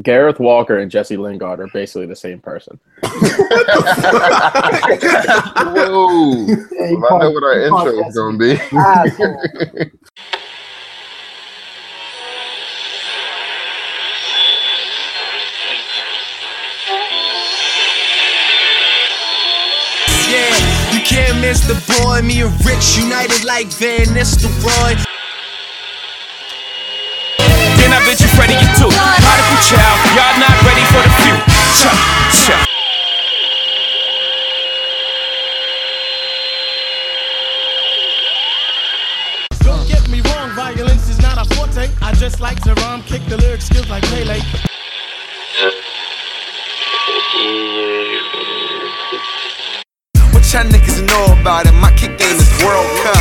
Gareth Walker and Jesse Lingard are basically the same person. What the fuck? Whoa. Yeah, well, I know what our intro is going to be. Ah, cool. Yeah, you can't miss the boy. Me and Rich united like Van Nistelrooy. I bet you Freddy you too. Prodigal child, y'all not ready for the few. Cha, cha. Don't get me wrong, violence is not a forte. I just like to rhyme, kick the lyrics, skills like Pele. What y'all niggas know about it? My kick game is World Cup.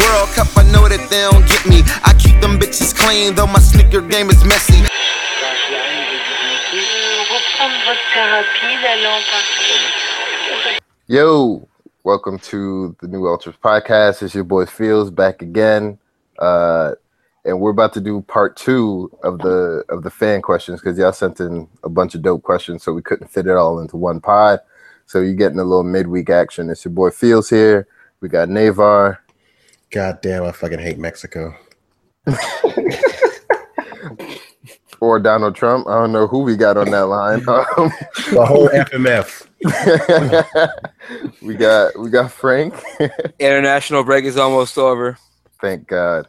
World Cup, I know that they don't get me. I keep them bitches clean, though my sneaker game is messy. Yo, welcome to the New Ultras Podcast. It's your boy Fields back again. And we're about to do part two of the fan questions because y'all sent in a bunch of dope questions, so we couldn't fit it all into one pod. So you're getting a little midweek action. It's your boy Fields here. We got Navar. God damn, I fucking hate Mexico. Or Donald Trump. I don't know who we got on that line. The whole FMF. we got Frank. International break is almost over. Thank God.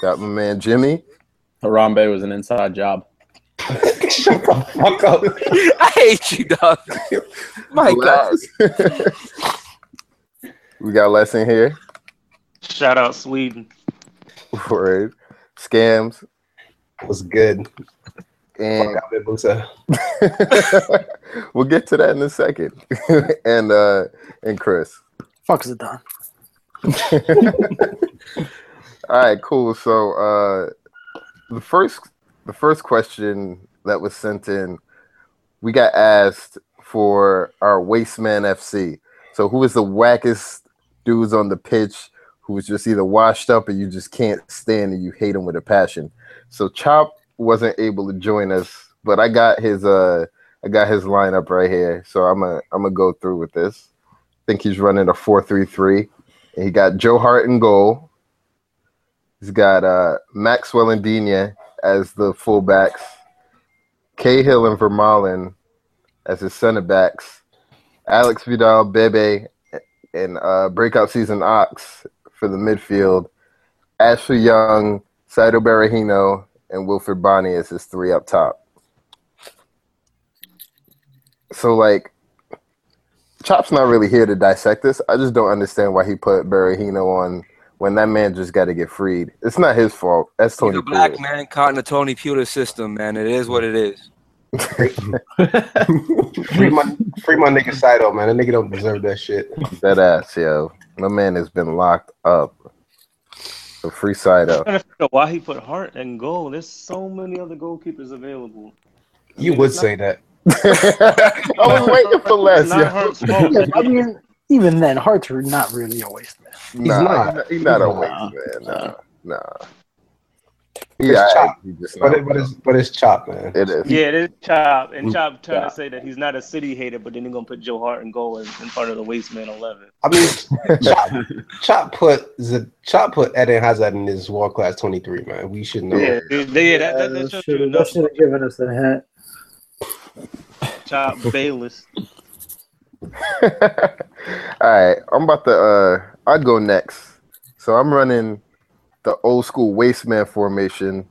Got my man Jimmy. Harambe was an inside job. Shut the fuck up. I hate you, dog. My God. We got Lesson here. Shout out Sweden. Word. Scams. Was good. And we'll get to that in a second. and Chris. Fuck's it done. All right, cool. So the first question that was sent in, we got asked for our Wasteman FC. So who is the wackest dudes on the pitch? Who's just either washed up or you just can't stand and you hate him with a passion. So Chop wasn't able to join us, but I got his lineup right here. So I'm gonna go through with this. I think he's running a 4-3-3. And he got Joe Hart in goal. He's got Maxwell and Dina as the fullbacks, Cahill and Vermalen as his center backs, Alex Vidal, Bebe, and breakout season Ox for the midfield, Ashley Young, Saido Berahino, and Wilfred Bonny as his three up top. So, like, Chop's not really here to dissect this. I just don't understand why he put Berahino on when that man just got to get freed. It's not his fault. That's Tony Pulis. He's a black man caught in the Tony Pulis system, man. It is what it is. free my nigga Saido, man. That nigga don't deserve that shit. That ass, yo. My man has been locked up. So free Saido. I'm trying to figure out why he put Hart and goal. There's so many other goalkeepers available. I mean, you would say that. I was waiting for less. Yeah, I mean, even then, Hart's not really a waste man. He's not a waste man. Nah. Yeah, but it's Chop, man. It is. Yeah, it is Chop. And Chop trying to say that he's not a City hater, but then they're going to put Joe Hart and goal in front of the Wasteman 11. I mean, Chop put Eden Hazard in his world class 23, man. We should know. Yeah, that should have given us a hint. Chop Bayless. All right, I'm about to I'll go next. So I'm running the old school Wasteman formation,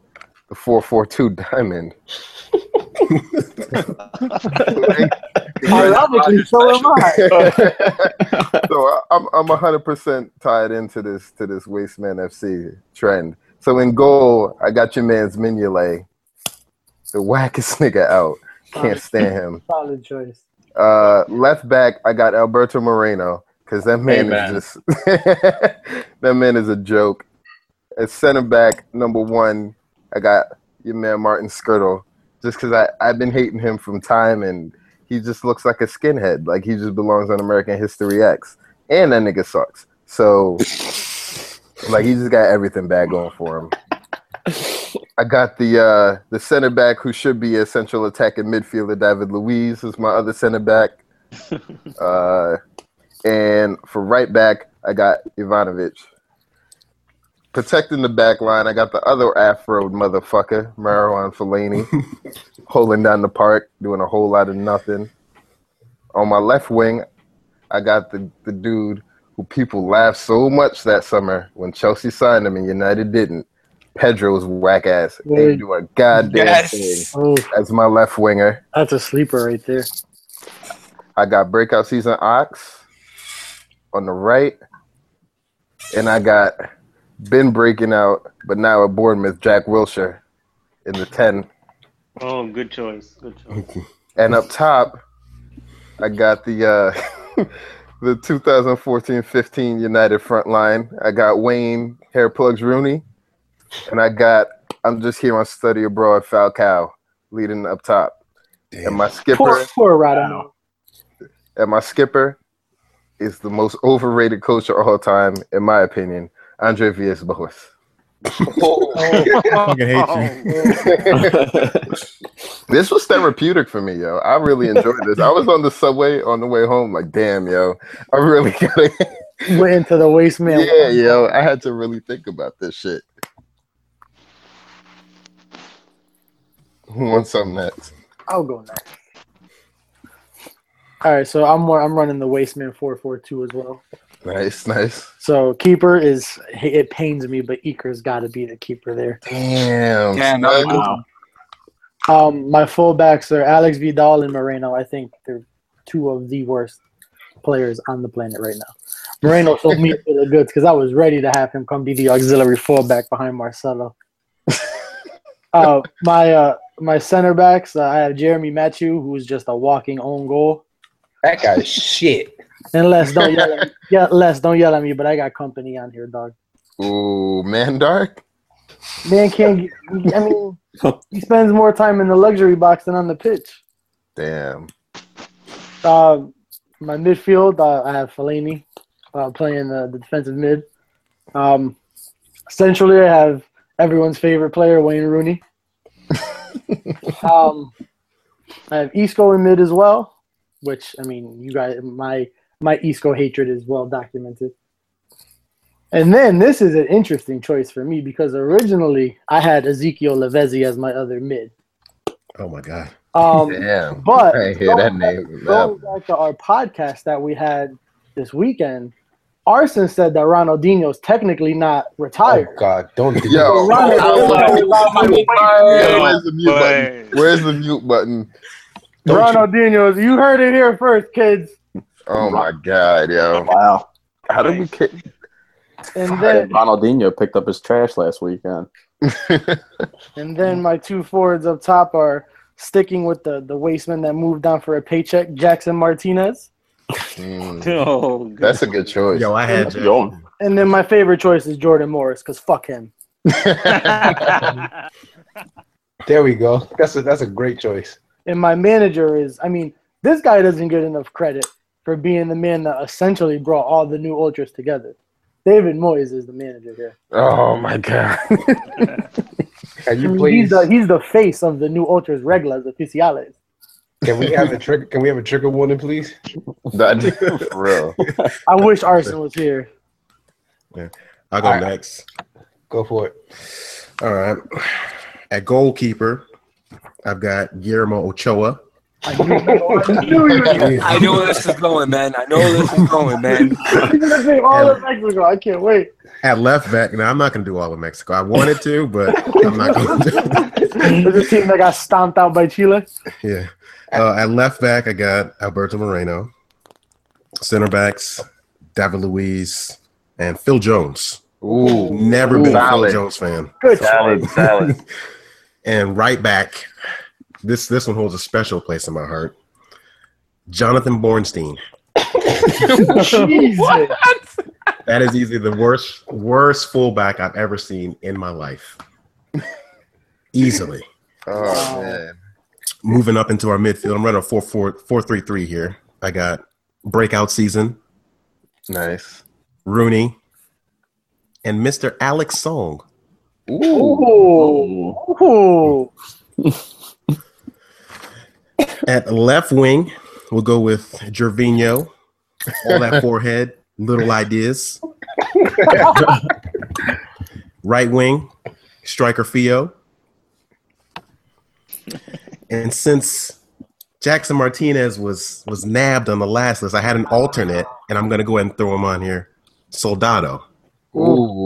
the 4-4-2 diamond. Ironically, so am I. So I'm 100% tied into this Wasteman FC trend. So in goal, I got your man's Mignolet, the wackest nigga out. Can't stand him. Solid choice. Left back, I got Alberto Moreno because that man is just that man is a joke. At center back, number one, I got your man Martin Skirtle. Just because I've been hating him from time, and he just looks like a skinhead. Like, he just belongs on American History X. And that nigga sucks. So, like, he just got everything bad going for him. I got the center back who should be a central attacking midfielder, David Luiz, is my other center back. And for right back, I got Ivanovic. Protecting the back line, I got the other afro motherfucker, Marouane Fellaini, holding down the park, doing a whole lot of nothing. On my left wing, I got the dude who people laughed so much that summer when Chelsea signed him and United didn't. Pedro's whack ass. They do a goddamn thing. Oh. That's my left winger. That's a sleeper right there. I got breakout season Ox on the right. And I got been breaking out, but now at Bournemouth, Jack Wilshere in the 10. Oh, good choice. Good choice. And up top, I got the 2014-15 United front line. I got Wayne, hair plugs Rooney. And I got, I'm just here on study abroad, Falcao, leading up top. Damn. And my skipper, poor Radamel. And my skipper is the most overrated coach of all time, in my opinion, Andre Villas-Boas. Oh. I hate you. This was therapeutic for me, yo. I really enjoyed this. I was on the subway on the way home, like, damn, yo, I really gotta went into the waste man. Yeah, yo, I had to really think about this shit. Who wants something next? I'll go next. All right, so I'm running the Wasteman 4-4-2 as well. Nice, nice. So keeper is, it pains me, but Iker's got to be the keeper there. Damn. Wow. My fullbacks are Alex Vidal and Moreno. I think they're two of the worst players on the planet right now. Moreno sold me for the goods because I was ready to have him come be the auxiliary fullback behind Marcelo. My center backs, I have Jeremy Mathieu, who's just a walking own goal. That guy's shit. And Les, don't yell at me. Yeah, Les, don't yell at me, but I got company on here, dog. Ooh, man, dark. Man can't – I mean, he spends more time in the luxury box than on the pitch. Damn. My midfield, I have Fellaini playing the defensive mid. Centrally, I have everyone's favorite player, Wayne Rooney. I have Isco in mid as well, which, I mean, you guys, my Isco hatred is well documented. And then this is an interesting choice for me because originally I had Ezekiel Lavezzi as my other mid. Oh my god! Damn! But I hear that name. Going back to our podcast that we had this weekend, Arson said that Ronaldinho's technically not retired. Oh, God, don't do that. Yo, where's the mute button? Ronaldinho's, you heard it here first, kids. Oh, my God, yo. Wow. How did we kick? And then Ronaldinho picked up his trash last weekend. And then my two forwards up top are sticking with the wasteman that moved on for a paycheck, Jackson Martinez. Oh, that's a good choice. Yo, I had Jordan. And then my favorite choice is Jordan Morris because fuck him. There we go. That's a great choice. And my manager is, I mean, this guy doesn't get enough credit for being the man that essentially brought all the new ultras together. David Moyes is the manager here. Oh my god. Can you please? He's the face of the new ultras, reglas oficiales. Can we have a trigger warning, please? For real. I wish Arson was here. Yeah. I'll go next. Go for it. All right. At goalkeeper, I've got Guillermo Ochoa. I know where this is going, man. You're gonna say all of Mexico. I can't wait. At left back, now I'm not gonna do all of Mexico. I wanted to, but I'm not gonna do it. There's a team that got stomped out by Chile. Yeah. At left back, I got Alberto Moreno. Center backs, David Luiz, and Phil Jones. Ooh, never been a Phil Jones fan. Good salad. And right back, this one holds a special place in my heart. Jonathan Bornstein. What? That is easily the worst fullback I've ever seen in my life. Easily. Oh man. Moving up into our midfield, I'm running a 4-4-4-3-3 here. I got breakout season. Nice. Rooney. And Mr. Alex Song. Ooh. Ooh. At left wing, we'll go with Gervinho. All that forehead, little ideas. Right wing, striker Fio. And since Jackson Martinez was nabbed on the last list, I had an alternate, and I'm going to go ahead and throw him on here. Soldado. Ooh.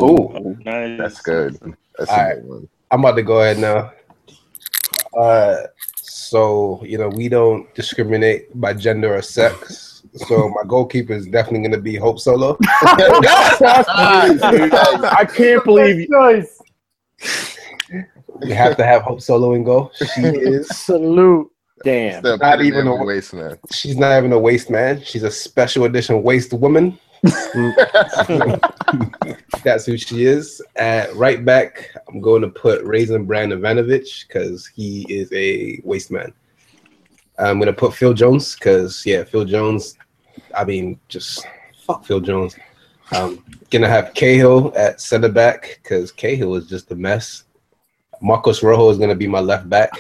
Ooh. Nice. That's good. That's all a good one. I'm about to go ahead now. So, you know, we don't discriminate by gender or sex. So my goalkeeper is definitely going to be Hope Solo. I can't believe you. We have to have Hope Solo in goal. She is salute. Damn, she's not even a waste man. She's a special edition waste woman. That's who she is. At right back, I'm going to put Raisin Brand Ivanovic because he is a waste man. I'm going to put Phil Jones because, yeah, Phil Jones, I mean, just fuck Phil Jones. I'm going to have Cahill at center back because Cahill is just a mess. Marcos Rojo is going to be my left back.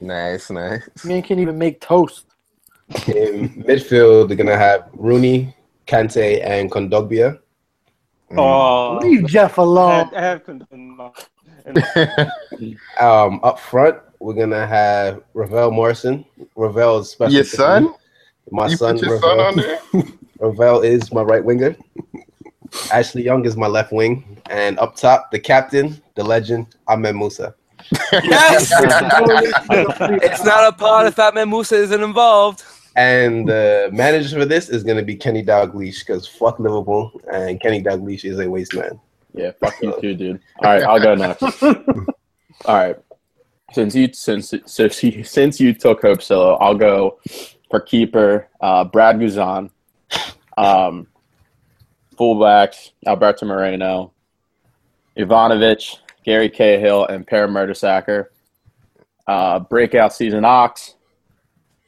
Nice. Man can't even make toast. In midfield, they're going to have Rooney, Kante, and Kondogbia. Oh, leave Jeff alone. Up front, we're going to have Ravel Morrison. Ravel is special. Your son? My son, Ravel. Son on there? Ravel is my right winger. Ashley Young is my left wing. And up top, the captain, the legend, Ahmed Musa. Yes! It's not a pod if Ahmed Musa isn't involved. And the manager for this is going to be Kenny Dalglish because fuck Liverpool. And Kenny Dalglish is a waste man. Yeah, fuck you too, dude. All right, I'll go next. All right. Since you took Hope Solo, I'll go for keeper Brad Guzan, fullback Alberto Moreno, Ivanovic, Gary Cahill, and Per Mertesacker. Breakout season Ox,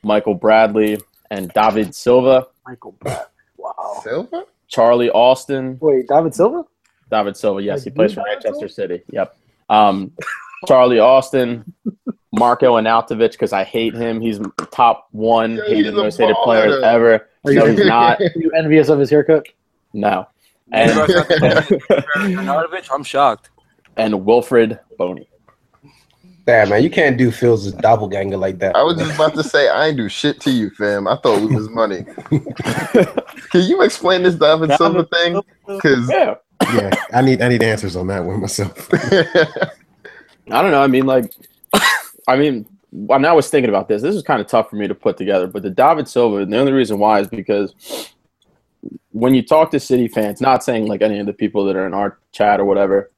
Michael Bradley, and David Silva. Michael Bradley, wow. Silva? Charlie Austin. Wait, David Silva? David Silva, yes, he plays for Manchester City. Yep. Charlie Austin, Marco Anatovic, because I hate him. He's top one hated, most hated players ever. No, he's not. Are you envious of his haircut? No. And Anatovic, I'm shocked. And Wilfred Boney. Damn, man, you can't do Phil's doppelganger like that. I was just about to say, I ain't do shit to you, fam. I thought we was money. Can you explain this David Silva thing? Because yeah, I need answers on that one myself. I don't know. I mean, I was thinking about this. This is kind of tough for me to put together. But the David Silva, the only reason why is because when you talk to City fans, not saying like any of the people that are in our chat or whatever,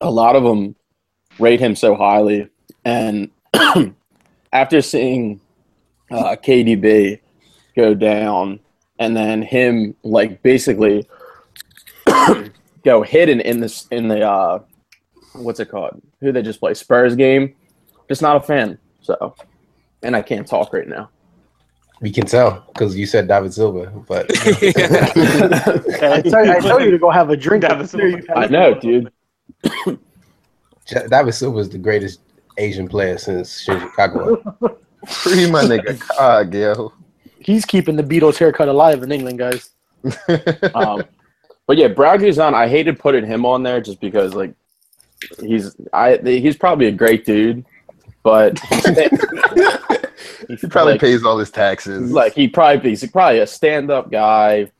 a lot of them rate him so highly. And after seeing KDB go down and then him like basically go hidden in the what's it called? Who they just play? Spurs game. Just not a fan. So, and I can't talk right now. We can tell because you said David Silva, but I told you to go have a drink. David Silva. I know, dude. David Silva is the greatest Asian player since Shinji Kagawa. Free my nigga Cog, yo. He's keeping the Beatles haircut alive in England, guys. But yeah, Brad Guzan. I hated putting him on there just because like. He's probably a great dude, but he probably pays all his taxes. Like he's probably a stand-up guy,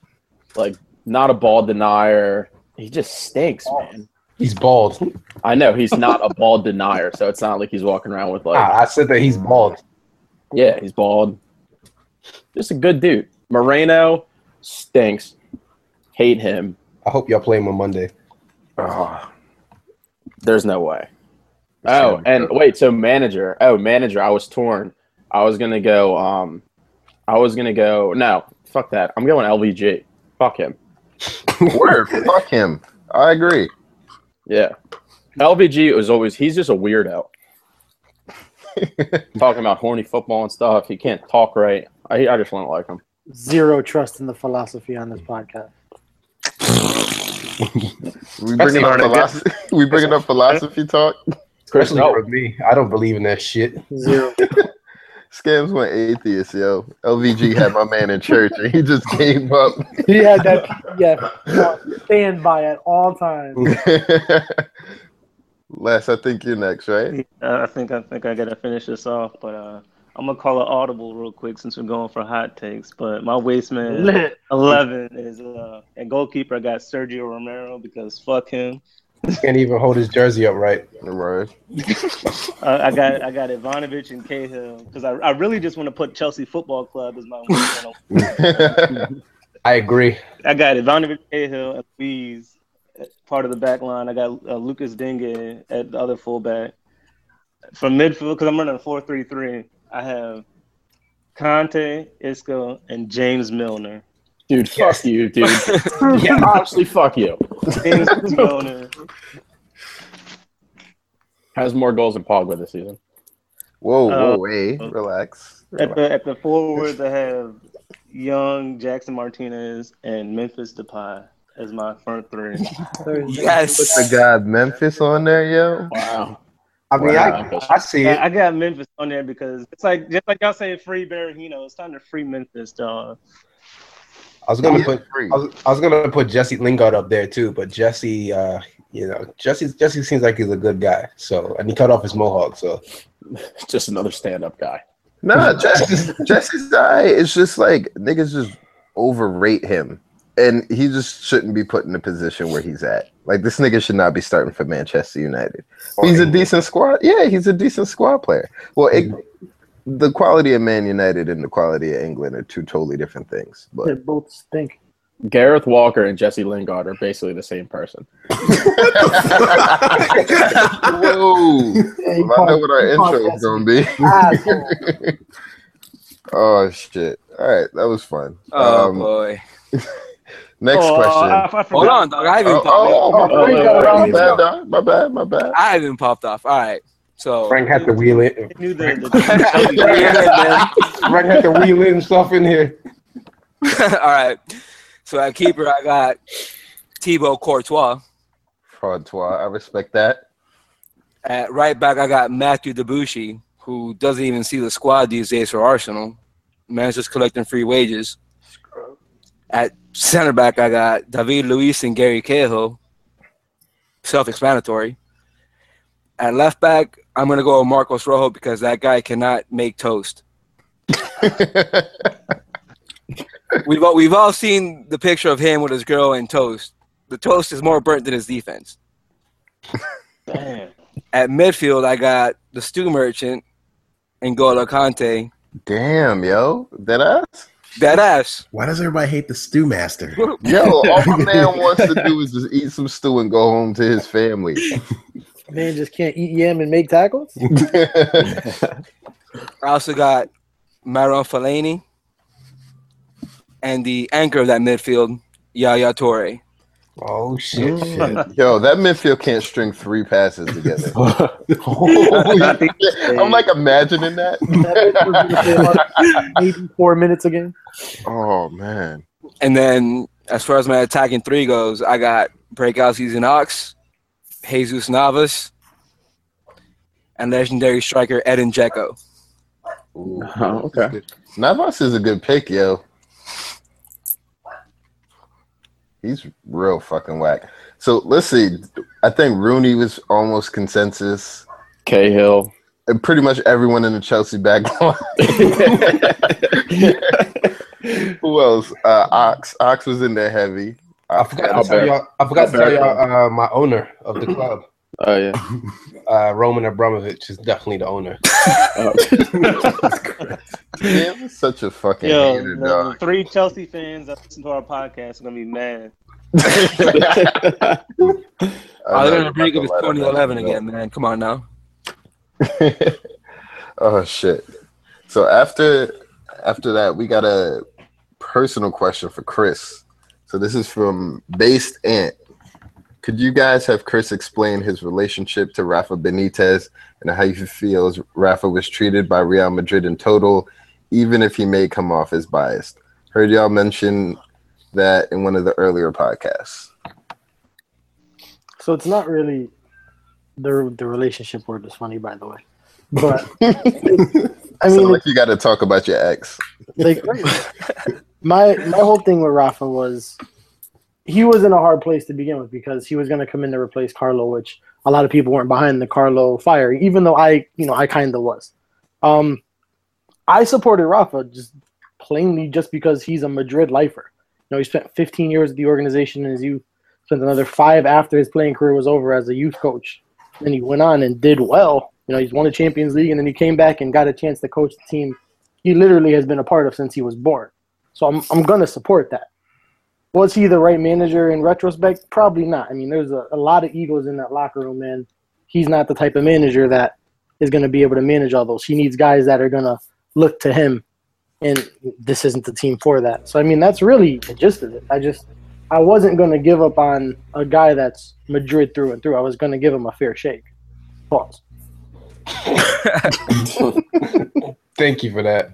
like not a ball denier. He just stinks, man. He's bald. I know he's not a ball denier, so it's not like he's walking around with like. I said that he's bald. Yeah, he's bald. Just a good dude. Moreno stinks. Hate him. I hope y'all play him on Monday. There's no way. Oh, and wait, so manager. Oh, manager, I was torn. No, fuck that. I'm going LVG. Fuck him. Word, fuck him. I agree. Yeah. LVG was always, he's just a weirdo. Talking about horny football and stuff. He can't talk right. I just don't like him. Zero trust in the philosophy on this podcast. we bringing up philosophy talk. Especially with me. I don't believe in that shit. Zero. Scams went atheist, yo. LVG had my man in church, and he just gave up. He had that, standby at all times. Les, I think you're next, right? I think I gotta finish this off, but I'm gonna call it audible real quick since we're going for hot takes. But my wasteman 11 is and goalkeeper. I got Sergio Romero because fuck him. Can't even hold his jersey up right. Right. I got Ivanovic and Cahill because I really just want to put Chelsea Football Club as my one. I agree. I got Ivanovic, Cahill, and Luiz part of the back line. I got Lucas Digne at the other fullback. From midfield, because I'm running a 4-3-3, I have Conte, Isco, and James Milner. Dude, fuck you, dude. Yeah, honestly, fuck you. James Milner has more goals than Pogba this season. Whoa, hey, relax. At the forwards, I have Young, Jackson Martinez, and Memphis Depay as my front three. Yes. Put the god Memphis on there, yo. Wow. I mean, wow. I see it. I got Memphis on there because it's like, just like y'all say, free Berahino. It's time to free Memphis, dog. I was gonna put Jesse Lingard up there too, but Jesse, Jesse seems like he's a good guy. So, and he cut off his mohawk, so just another stand-up guy. No, Jesse's guy. It's just like niggas just overrate him, and he just shouldn't be put in the position where he's at. Like this nigga should not be starting for Manchester United. He's a decent squad. Yeah, he's a decent squad player. Well, the quality of Man United and the quality of England are two totally different things. But they both stink. Gareth Walker and Jesse Lingard are basically the same person. Whoa! Yeah, well, I know what our intro is going to be. Oh, shit. All right, that was fun. Oh, boy. Next question. Hold on, dog. I haven't popped off. My bad. I haven't popped off. All right. So Frank had to wheel it. Frank had to wheel it and stuff in here. All right. So at keeper, I got Thibaut Courtois. I respect that. At right back, I got Matthew Debuchy, who doesn't even see the squad these days for Arsenal. Man's just collecting free wages. At center back, I got David Luiz and Gary Cahill. Self-explanatory. At left back, I'm going to go with Marcos Rojo because that guy cannot make toast. We've all seen the picture of him with his girl and toast. The toast is more burnt than his defense. Damn. At midfield, I got the stew merchant, N'Golo Kante. Damn, yo. Deadass. Why does everybody hate the stew master? Yo, all my man wants to do is just eat some stew and go home to his family. Man just can't eat yam and make tackles? I also got Marouane Fellaini and the anchor of that midfield, Yaya Toure. Oh, shit. Yo, that midfield can't string three passes together. I'm, like, imagining that. Maybe 4 minutes again. Oh, man. And then as far as my attacking three goes, I got breakout season Ox, Jesus Navas, and legendary striker Edin Dzeko. Okay. Navas is a good pick, yo. He's real fucking whack. So, let's see. I think Rooney was almost consensus. Cahill. And pretty much everyone in the Chelsea back line. Who else? Ox was in there heavy. I forgot to tell y'all my owner of the club. Oh, yeah. Roman Abramovich is definitely the owner. Man, such a fucking hater, dog. Three Chelsea fans that listen to our podcast are going to be mad. I'm going to bring up 2011 again, man. Come on now. Oh, shit. So after that, we got a personal question for Chris. So this is from Based Ant. Could you guys have Chris explain his relationship to Rafa Benitez and how he feels Rafa was treated by Real Madrid in total, even if he may come off as biased? Heard y'all mention that in one of the earlier podcasts. So it's not really the relationship word is funny, by the way. But I mean, so like you got to talk about your ex. Like my whole thing with Rafa was he was in a hard place to begin with because he was going to come in to replace Carlo, which a lot of people weren't behind the Carlo fire, even though I kind of was. I supported Rafa just plainly just because he's a Madrid lifer. You know, he spent 15 years at the organization in his youth, spent another 5 after his playing career was over as a youth coach. And he went on and did well. You know, he's won the Champions League, and then he came back and got a chance to coach the team he literally has been a part of since he was born. So I'm going to support that. Was he the right manager in retrospect? Probably not. I mean, there's a lot of egos in that locker room, and he's not the type of manager that is going to be able to manage all those. He needs guys that are going to look to him, and this isn't the team for that. So, I mean, that's really the gist of it. I wasn't going to give up on a guy that's Madrid through and through. I was going to give him a fair shake. Pause. Thank you for that.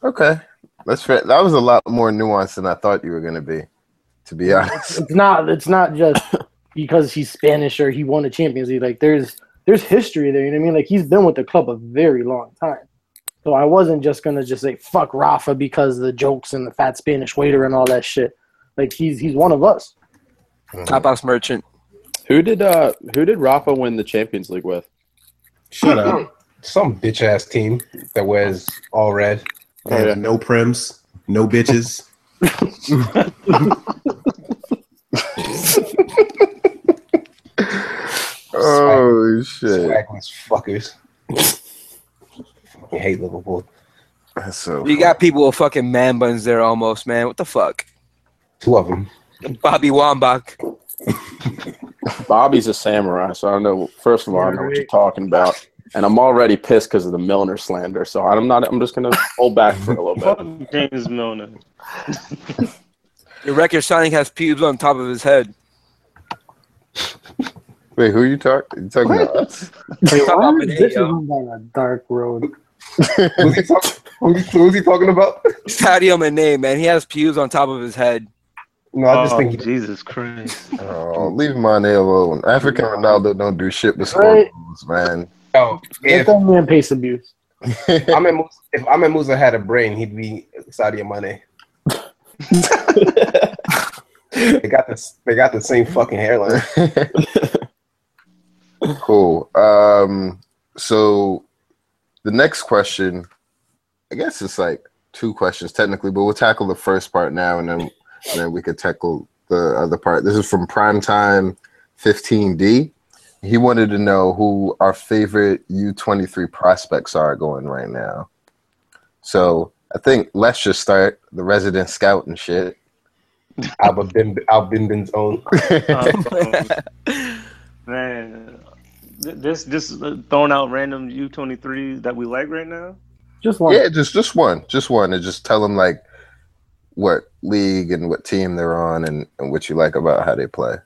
Okay. That's fair. That was a lot more nuanced than I thought you were going to be honest. It's not just because he's Spanish or he won a Champions League. Like, there's history there, you know what I mean? Like, he's been with the club a very long time. So I wasn't just going to just say, fuck Rafa because the jokes and the fat Spanish waiter and all that shit. Like, he's one of us. Top-house merchant. Who did Rafa win the Champions League with? Shut up. Some bitch-ass team that wears all red. Oh, yeah. No prims, no bitches. Oh, shit. Swagless fuckers. I hate Liverpool. That's so you got people with fucking man buns there almost, man. What the fuck? 2 of them. Bobby Wambach. Bobby's a samurai, so I don't know. First of all, I know what you're talking about. And I'm already pissed because of the Milner slander, so I'm just going to hold back for a little bit. James Milner. Your record signing has pubes on top of his head. Wait, who are you talking about? Wait, why is this on a dark road? Who's he talking about? Sadio Mané, man. He has pubes on top of his head. No, I just think Jesus Christ. Oh, leave Mane alone. African Ronaldo don't do shit with right? Sports, man. Oh, if that man pays abuse. If Ahmed Musa had a brain, he'd be Sadio Mane. They got the same fucking hairline. Cool. So the next question, I guess it's like 2 questions technically, but we'll tackle the first part now, and then we could tackle the other part. This is from Primetime 15D. He wanted to know who our favorite U23 prospects are going right now. So I think let's just start the resident scout and shit. Albin's own. Man, this throwing out random U23 that we like right now. Just one. Yeah, just one, and just tell them like what league and what team they're on, and what you like about how they play.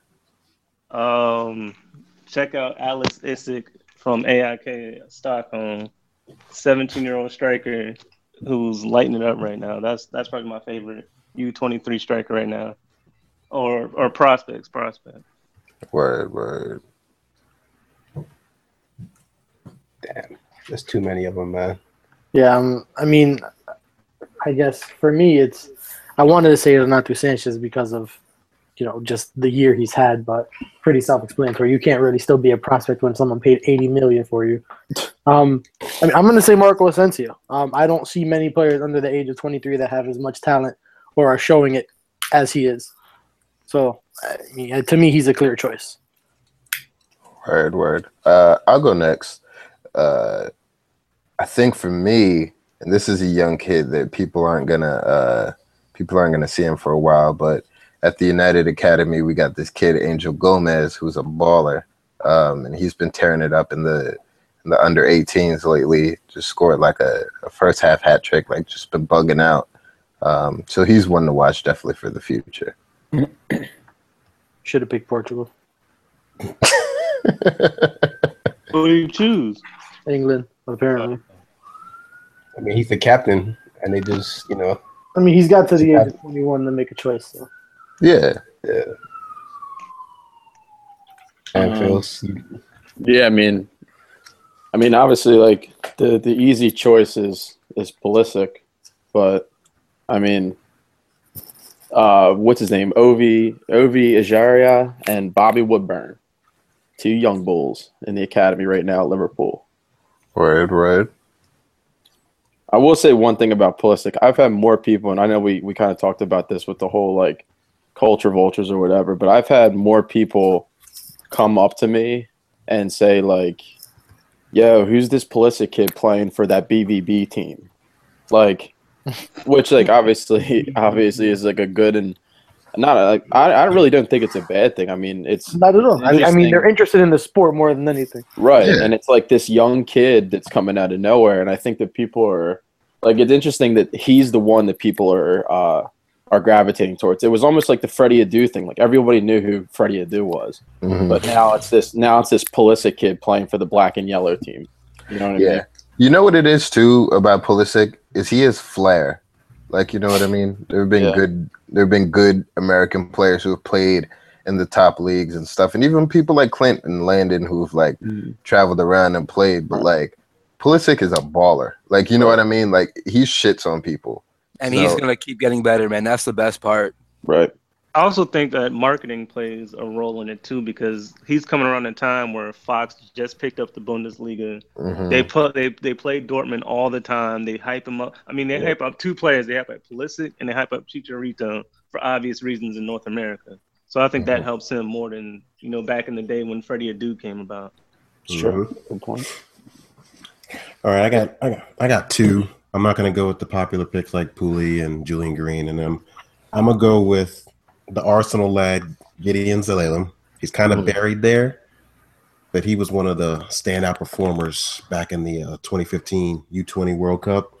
Check out Alex Isak from AIK Stockholm, 17-year-old striker who's lighting it up right now. That's probably my favorite U23 striker right now, or prospect. Word. Damn, there's too many of them, man. Yeah, I mean, I guess for me, it's I wanted to say Renato Sanchez because of, you know, just the year he's had, but pretty self-explanatory. You can't really still be a prospect when someone paid $80 million for you. I mean, I'm going to say Marco Asensio. I don't see many players under the age of 23 that have as much talent or are showing it as he is. So, I mean, to me, he's a clear choice. Word. I'll go next. I think for me, and this is a young kid that people aren't gonna see him for a while, but at the United Academy, we got this kid, Angel Gomez, who's a baller, and he's been tearing it up in the under-18s lately. Just scored like a first-half hat trick, like just been bugging out. So he's one to watch definitely for the future. Should have picked Portugal. Who do you choose? England, apparently. I mean, he's the captain, and they just, you know. I mean, he's got to the age of 21 to make a choice, so. Yeah. Phils. Yeah, I mean, obviously, like the easy choice is Pulisic, but I mean, what's his name? Ovi Ejaria and Bobby Woodburn, two young bulls in the academy right now at Liverpool. Right. I will say one thing about Pulisic. I've had more people, and I know we kind of talked about this with the whole like culture vultures or whatever, but I've had more people come up to me and say like, yo, who's this Pulisic kid playing for that BVB team? Like, which like obviously is like a good and not a, like I really don't think it's a bad thing. I mean, it's not at all. I mean, they're interested in the sport more than anything, right? Yeah. And it's like this young kid that's coming out of nowhere, and I think that people are like, it's interesting that he's the one that people are gravitating towards. It was almost like the Freddie Adu thing. Like everybody knew who Freddie Adu was, but now it's this Pulisic kid playing for the black and yellow team. You know what I mean? You know what it is too about Pulisic is he is flair. Like, you know what I mean? There have been good American players who have played in the top leagues and stuff, and even people like Clint and Landon who've like traveled around and played. But like Pulisic is a baller. Like, you know what I mean? Like he shits on people. And he's going to keep getting better, man. That's the best part. Right. I also think that marketing plays a role in it, too, because he's coming around a time where Fox just picked up the Bundesliga. Mm-hmm. They play Dortmund all the time. They hype him up. I mean, they hype up two players. They hype up Pulisic, and they hype up Chicharito for obvious reasons in North America. So I think that helps him more than, you know, back in the day when Freddie Adu came about. Sure. Good point. All right, I got two. I'm not going to go with the popular picks like Pooley and Julian Green, and I'm going to go with the Arsenal lad, Gideon Zalelem. He's kind of buried there, but he was one of the standout performers back in the 2015 U20 World Cup.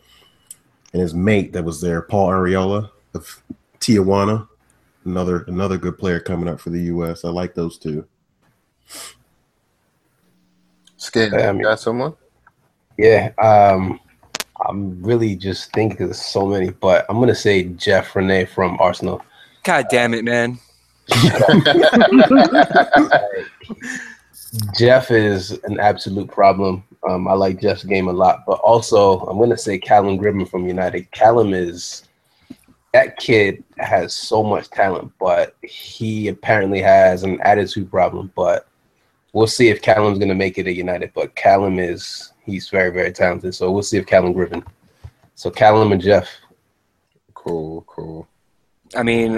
And his mate that was there, Paul Arriola of Tijuana, another good player coming up for the U.S. I like those two. Skid, you got someone? Yeah, I'm really just thinking because there's so many, but I'm going to say Jeff Rene from Arsenal. God damn it, man. Jeff is an absolute problem. I like Jeff's game a lot, but also I'm going to say Callum Gribbon from United. Callum is – that kid has so much talent, but he apparently has an attitude problem, but we'll see if Callum's going to make it at United, but Callum is – he's very, very talented. So we'll see if Callum Gribbon. So Callum and Jeff. Cool. I mean,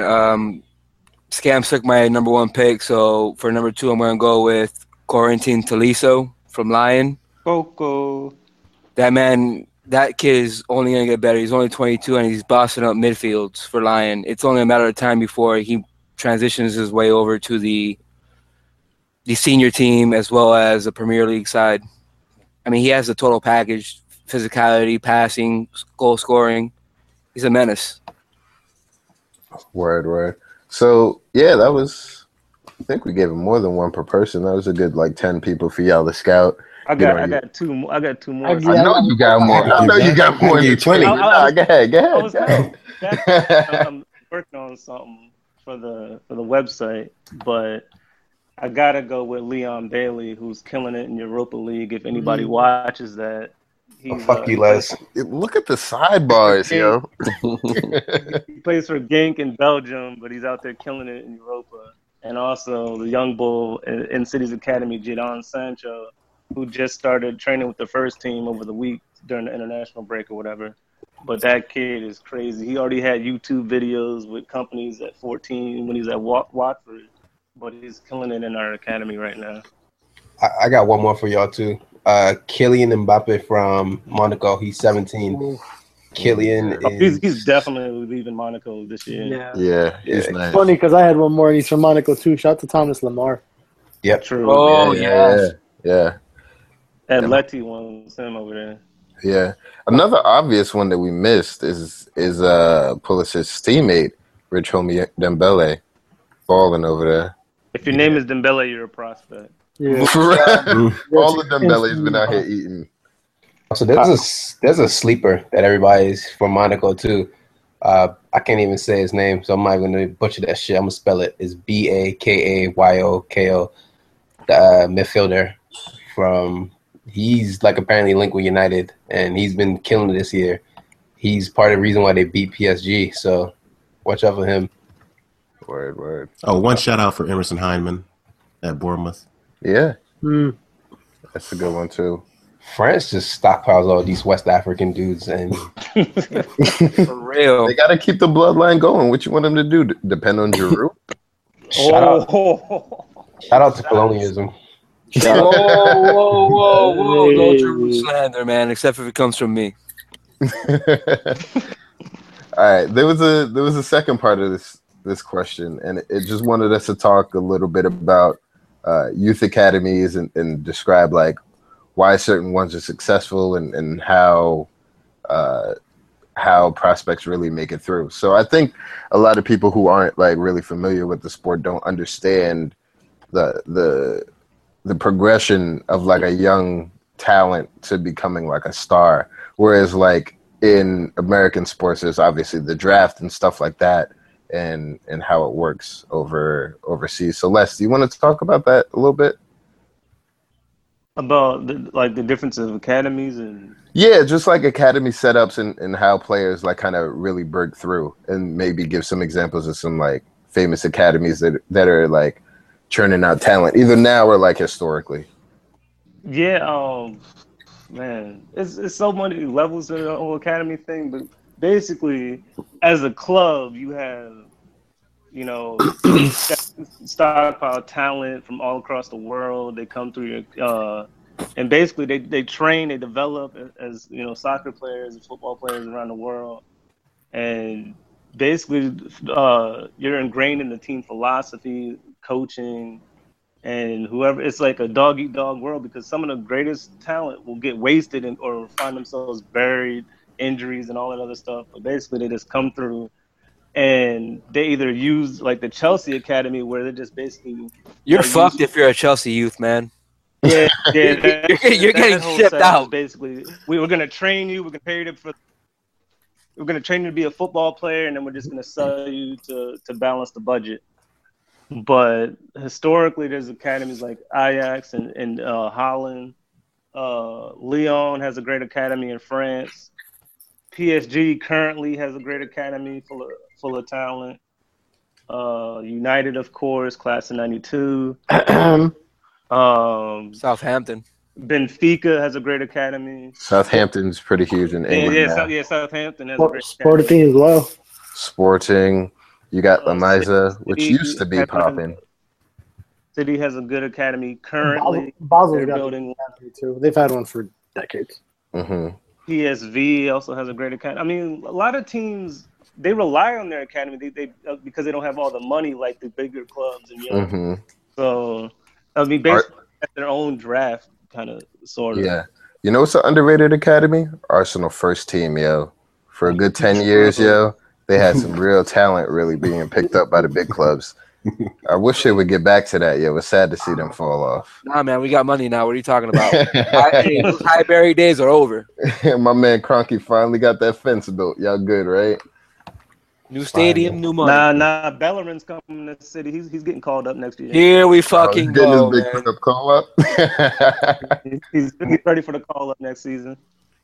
Scams took my number one pick. So for number two, I'm going to go with Corentin Tolisso from Lyon. Coco. That kid is only going to get better. He's only 22 and he's bossing up midfields for Lyon. It's only a matter of time before he transitions his way over to the senior team as well as the Premier League side. I mean, he has the total package, physicality, passing, goal scoring. He's a menace. Word. So, yeah, that was – I think we gave him more than one per person. That was a good, like, 10 people for y'all to scout. I got two more. I know you got more than 20. Go ahead. I'm working on something for the website, but – I got to go with Leon Bailey, who's killing it in Europa League. If anybody watches that. Fuck you, Les. Look at the sidebars, yo. He plays for Genk in Belgium, but he's out there killing it in Europa. And also the young bull in City's Academy, Jadon Sancho, who just started training with the first team over the week during the international break or whatever. But that kid is crazy. He already had YouTube videos with companies at 14 when he was at Watford. But he's killing it in our academy right now. I got one more for y'all, too. Kylian Mbappe from Monaco. He's 17. He's definitely leaving Monaco this year. Yeah. It's nice. Funny because I had one more, and he's from Monaco, too. Shout out to Thomas Lemar. Yeah, true. Oh, yeah. That Leti one was him over there. Yeah. Another obvious one that we missed is Pulisic's teammate, Rich Homie Dembele, balling over there. If your name is Dembele, you're a prospect. Yeah. All of Dembele's been out here eating. So there's a sleeper that everybody's from Monaco too. I can't even say his name, so I'm not going to butcher that shit. I'm going to spell it. It's Bakayoko. midfielder from, he's like apparently linked with United, and he's been killing it this year. He's part of the reason why they beat PSG, so watch out for him. Word, word. Oh, one shout-out for Emerson Hyneman at Bournemouth. Yeah. Mm. That's a good one, too. France just stockpiles all these West African dudes, and for real, they got to keep the bloodline going. What you want them to do? Depend on Giroud? Shout out to colonialism. Whoa! No Giroud slander, man. Except if it comes from me. All right, there was a second part of this question, and it just wanted us to talk a little bit about youth academies and describe like why certain ones are successful and how prospects really make it through. So I think a lot of people who aren't like really familiar with the sport don't understand the progression of like a young talent to becoming like a star. Whereas like in American sports, there's obviously the draft and stuff like that and how it works overseas. So Les, do you want to talk about that a little bit? About the difference of academies and yeah, just like academy setups and how players like kind of really break through, and maybe give some examples of some like famous academies that are like churning out talent either now or like historically. Yeah, man, it's so many levels to the whole academy thing, but basically as a club you have, you know, stockpile talent from all across the world. They come through your, and basically they train, they develop as, you know, soccer players and football players around the world. And basically you're ingrained in the team philosophy, coaching, and whoever. It's like a dog-eat-dog world, because some of the greatest talent will get wasted or find themselves buried, injuries and all that other stuff. But basically they just come through. And they either use like the Chelsea Academy, where they're just basically you're fucked if you're a Chelsea youth, man. Yeah, you're getting shipped out. Basically, we're gonna train you. We're gonna train you to be a football player, and then we're just gonna sell you to balance the budget. But historically, there's academies like Ajax and Holland. Lyon has a great academy in France. PSG currently has a great academy full of talent. United, of course, class of 92. Southampton. Benfica has a great academy. Southampton's pretty huge in England. Yeah, Southampton has a great academy. Sporting as well. Sporting. You got La Masia, which used to be popping. City has a good academy currently. Basel's got building one too. They've had one for decades. Mm-hmm. PSV also has a great academy. I mean, a lot of teams, they rely on their academy they because they don't have all the money like the bigger clubs. And mm-hmm. So, I mean, basically, at their own draft, kind of, sort of. Yeah. You know what's an underrated academy? Arsenal first team, yo. For a good 10 years, yo, they had some real talent really being picked up by the big clubs. I wish they would get back to that. Yeah, it's sad to see them fall off. Nah, man, we got money now. What are you talking about? Those Highbury days are over. My man Kroenke finally got that fence built. Y'all good, right? New stadium, finally. New money. Nah, Bellerin's coming to the city. He's getting called up next year. Here we fucking go, his big call-up. he's ready for the call-up next season.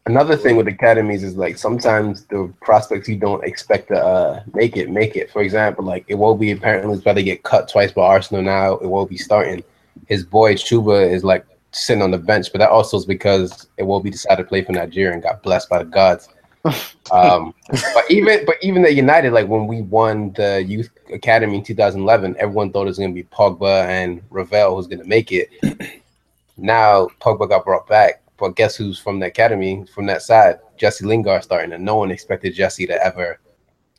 Another thing with academies is like sometimes the prospects you don't expect to make it. For example, like Iwobi apparently is about to get cut twice by Arsenal now. Iwobi starting. His boy Chuba is like sitting on the bench, but that also is because Iwobi decided to play for Nigeria and got blessed by the gods. But even at United, like when we won the youth academy in 2011, everyone thought it was going to be Pogba and Ravel who's going to make it. Now Pogba got brought back. But guess who's from the academy, from that side? Jesse Lingard starting, and no one expected Jesse to ever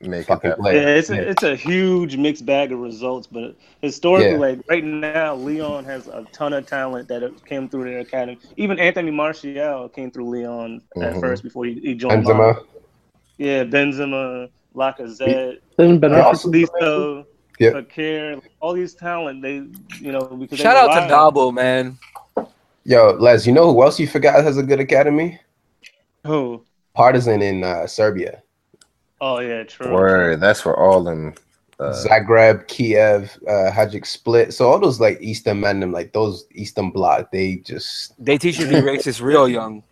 make it play. Yeah, it's a huge mixed bag of results, but historically, like right now, Lyon has a ton of talent that came through their academy. Even Anthony Martial came through Lyon at first before he joined. Benzema. Yeah, Benzema, Lacazette, Liso, Fakir, all these talent. Because shout out to Dabo, man. Yo, Les, you know who else you forgot has a good academy? Who? Partizan in Serbia. Oh, yeah, true. Word, that's for all them Zagreb, Kiev, Hajduk Split. So all those like Eastern men, like those Eastern bloc, they teach you to be racist real young.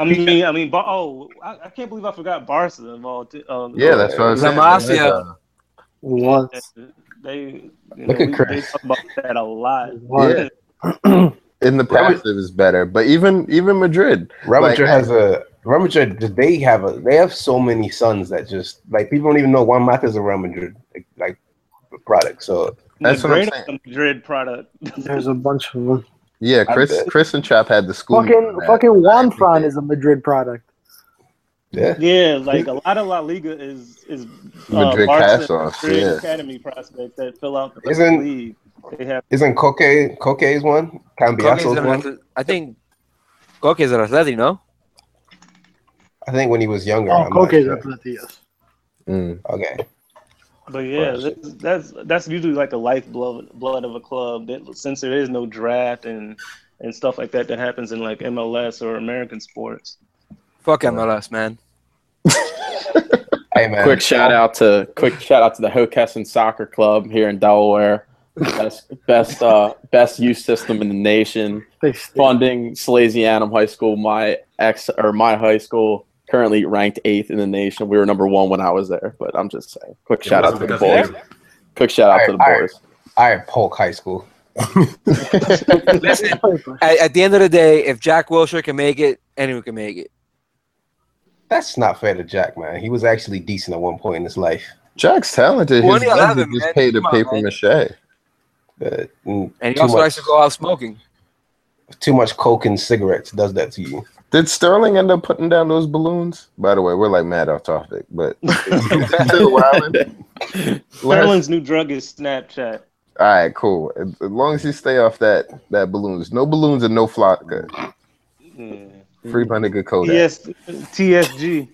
I mean, I can't believe I forgot Barca involved. Yeah, that's what I was saying. La Masia. They talk about that a lot. Yeah. In the past, it was better, but even Madrid. Real Madrid, they have so many sons that just like people don't even know Juan Mata is a Real Madrid like product. So that's what I'm saying. Madrid product. There's a bunch of them. Yeah, Chris and Chop had the school. Fucking Juan Fran is a Madrid product. Yeah. Yeah, like a lot of La Liga is Madrid Barca Academy prospects that fill out the league. They have. Isn't Koke's one? Cambiaso's one. I think Koke's an Atleti, no? I think when he was younger. Oh, Koke's Atleti, yes. Okay. But yeah, that's usually like the lifeblood of a club. That, since there is no draft and stuff like that happens in like MLS or American sports. Fuck MLS, man. Hey, man. Quick shout out to the Hockenson Soccer Club here in Delaware. Best youth system in the nation. Funding Salesianum High School, my high school, currently ranked 8th in the nation. We were number 1 when I was there, but I'm just saying. Quick shout out to the boys. Quick shout out to the boys. All right, Polk High School. Listen, at the end of the day, if Jack Wilshere can make it, anyone can make it. That's not fair to Jack, man. He was actually decent at one point in his life. Jack's talented. His brother just paid a papier-mâché. And he also likes to go out smoking. Too much coke and cigarettes does that to you. Did Sterling end up putting down those balloons? By the way, we're like mad off topic, but Sterling's new drug is Snapchat. All right, cool. As long as you stay off that balloons. No balloons and no vodka. Yeah. Free my nigga Kodak. Yes, TSG.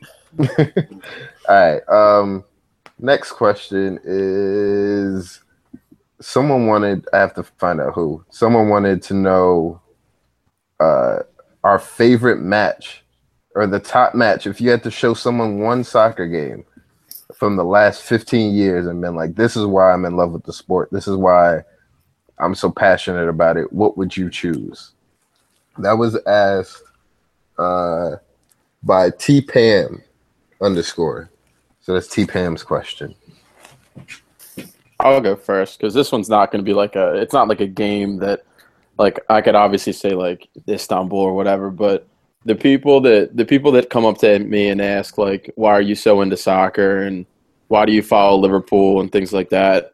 All right. Next question is someone wanted to know our favorite match or the top match. If you had to show someone one soccer game from the last 15 years and been like, this is why I'm in love with the sport. This is why I'm so passionate about it. What would you choose? That was asked by TPAM _. So that's TPAM's question. I'll go first because this one's not going to be like it's not like a game that like I could obviously say like Istanbul or whatever, but the people that come up to me and ask like, why are you so into soccer and why do you follow Liverpool and things like that?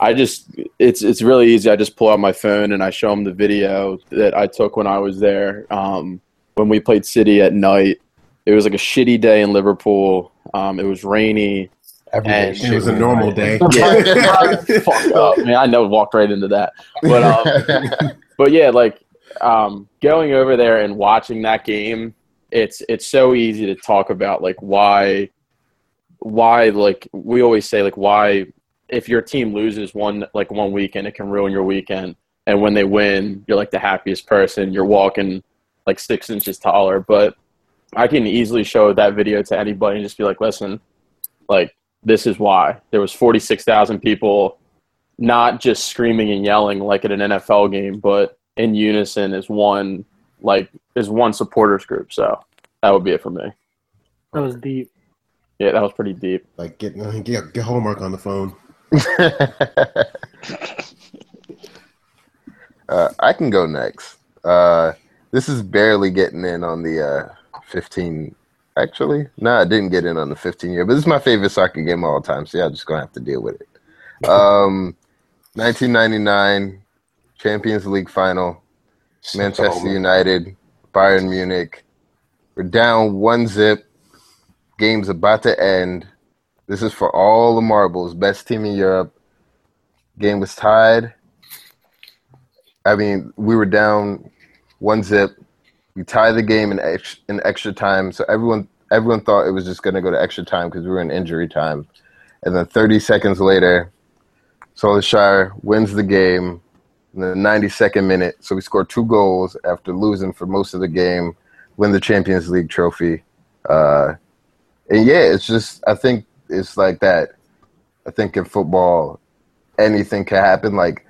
It's really easy. I just pull out my phone and I show them the video that I took when I was there. When we played City at night, it was like a shitty day in Liverpool. It was rainy. It was a normal day. Yeah. Fuck up, man. I know, walked right into that. But yeah, like going over there and watching that game, it's so easy to talk about like why like we always say like why if your team loses one weekend it can ruin your weekend, and when they win you're like the happiest person, you're walking like 6 inches taller. But I can easily show that video to anybody and just be like, listen, like this is why. There was 46,000 people not just screaming and yelling like at an NFL game, but in unison as one supporters group. So that would be it for me. That was deep. Yeah, that was pretty deep. Like get Hallmark on the phone. I can go next. This is barely getting in on the 15. Actually, no, I didn't get in on the 15-year, but this is my favorite soccer game of all time, so y'all just going to have to deal with it. 1999 Champions League final, Manchester United, Bayern Munich. We're down 1-0. Game's about to end. This is for all the marbles, best team in Europe. Game was tied. I mean, we were down 1-0. We tie the game in extra time, so everyone thought it was just going to go to extra time because we were in injury time. And then 30 seconds later, Solskjaer wins the game in the 92nd minute. So we scored 2 goals after losing for most of the game, win the Champions League trophy. And yeah, it's just, I think it's like that. I think in football, anything can happen. Like,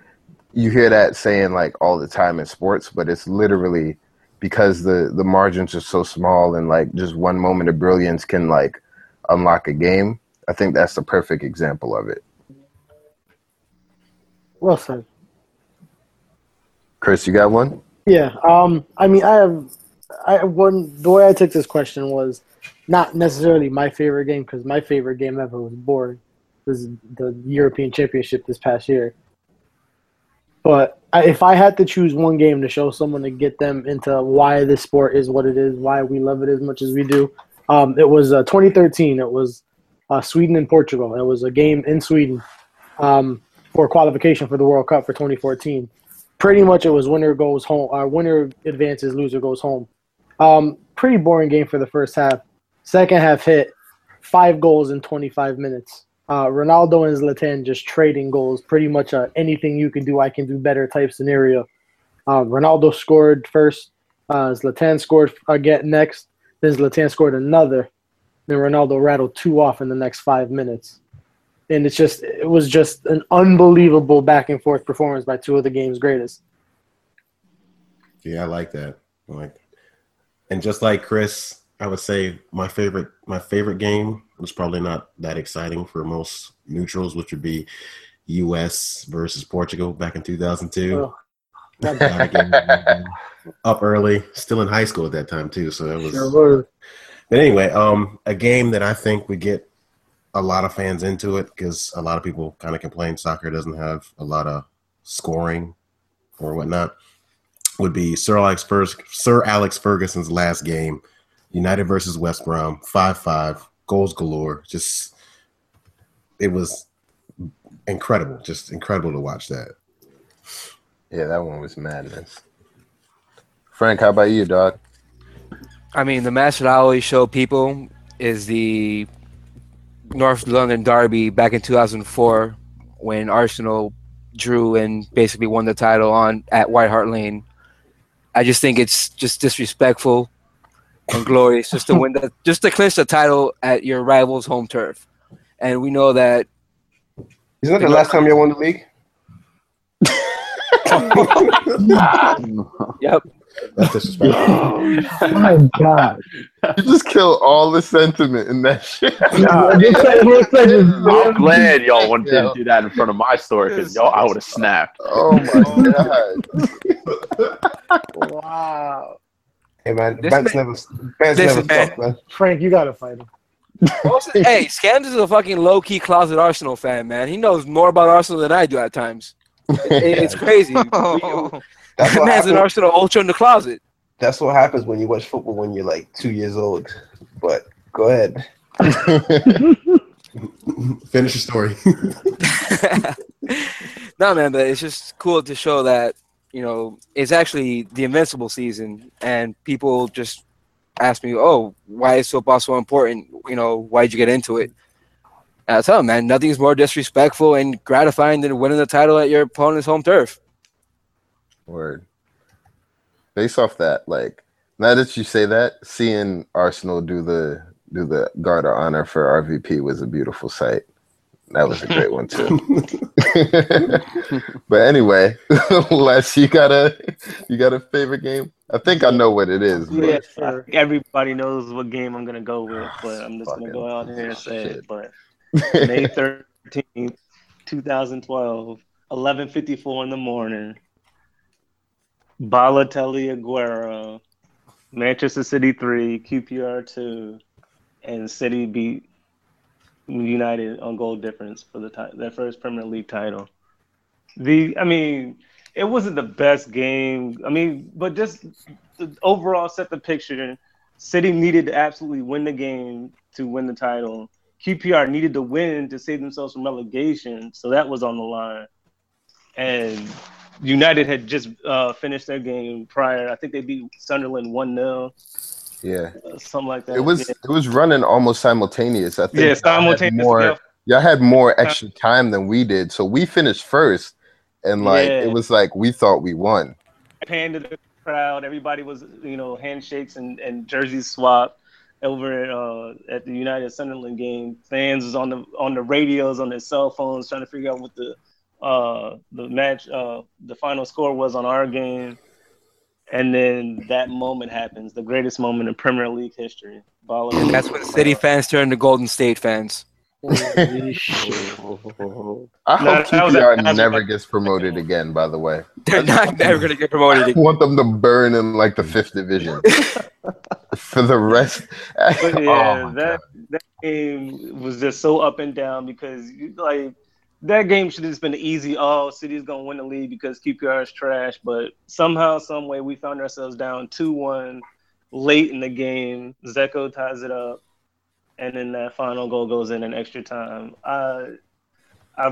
you hear that saying like all the time in sports, but it's literally because the margins are so small, and like just one moment of brilliance can like unlock a game. I think that's the perfect example of it. Well said. Chris, you got one? Yeah. I mean, I have one. The way I took this question was not necessarily my favorite game, because my favorite game ever was boring. It was the European Championship this past year. But if I had to choose one game to show someone, to get them into why this sport is what it is, why we love it as much as we do, it was 2013. It was Sweden and Portugal. It was a game in Sweden for qualification for the World Cup for 2014. Pretty much it was winner goes home, winner advances, loser goes home. Pretty boring game for the first half. Second half hit, 5 goals in 25 minutes. Ronaldo and Zlatan just trading goals, pretty much anything you can do, I can do better type scenario. Ronaldo scored first, Zlatan scored again next, then Zlatan scored another, then Ronaldo rattled 2 off in the next 5 minutes. And it was just an unbelievable back and forth performance by two of the game's greatest. Yeah, I like that. And just like Chris, I would say my favorite game was probably not that exciting for most neutrals, which would be U.S. versus Portugal back in 2002. Oh. Up early, still in high school at that time too, so it was. Sure. But anyway, a game that I think would get a lot of fans into it, because a lot of people kind of complain soccer doesn't have a lot of scoring or whatnot, would be Sir Alex Ferguson's last game. United versus West Brom, 5-5, goals galore. Just, it was incredible. Just incredible to watch that. Yeah, that one was madness. Frank, how about you, dog? I mean, the match that I always show people is the North London derby back in 2004, when Arsenal drew and basically won the title at White Hart Lane. I just think it's just disrespectful and glorious just to win to clinch the title at your rival's home turf. And we know that. Isn't that the last time you won the league? Yep. That's disrespectful. Oh my God. You just kill all the sentiment in that shit. I'm glad y'all didn't do that in front of my story, because y'all, I would have snapped. Oh my God. Wow. Hey, man, Ben's never stopped, man. Frank, you got to fight him. Hey, Scams is a fucking low-key closet Arsenal fan, man. He knows more about Arsenal than I do at times. It's crazy. That's what happens, an Arsenal ultra in the closet. That's what happens when you watch football when you're like 2 years old. But go ahead. Finish your story. No, man, but it's just cool to show that, you know, it's actually the invincible season, and people just ask me, oh, why is football so important? You know, why'd you get into it? And I tell them, man, nothing's more disrespectful and gratifying than winning the title at your opponent's home turf. Word. Based off that, like, now that you say that, seeing Arsenal do the guard of honor for RVP was a beautiful sight. That was a great one too. But anyway, Les, you got a favorite game? I think I know what it is. Yeah, sure. Everybody knows what game I'm gonna go with, but I'm just gonna go out here and say it. But May 13th, 2012, 11:54 in the morning. Balotelli Aguero, Manchester City 3, QPR 2, and City beat United on goal difference for their first Premier League title. It wasn't the best game. I mean, but just the overall set the picture. City needed to absolutely win the game to win the title. QPR needed to win to save themselves from relegation, so that was on the line. And United had just finished their game prior. I think they beat Sunderland 1-0. Yeah, something like that. It was running almost simultaneous. I think. Yeah, simultaneous. Y'all had more extra time than we did, so we finished first, and It was like we thought we won. Panned to the crowd. Everybody was, handshakes and jerseys swapped. over at the United Sunderland game, fans was on the radios on their cell phones trying to figure out what the match the final score was on our game. And then that moment happens, the greatest moment in Premier League history. And that's when City fans turned to Golden State fans. I hope QPR never gets promoted again, by the way. They're not never going to get promoted again. I want them to burn in like the 5th division. For the rest. But yeah, that game was just so up and down because that game should have just been easy. Oh, City's going to win the league because QPR is trash. But somehow, some way, we found ourselves down 2-1 late in the game. Zeko ties it up. And then that final goal goes in extra time. I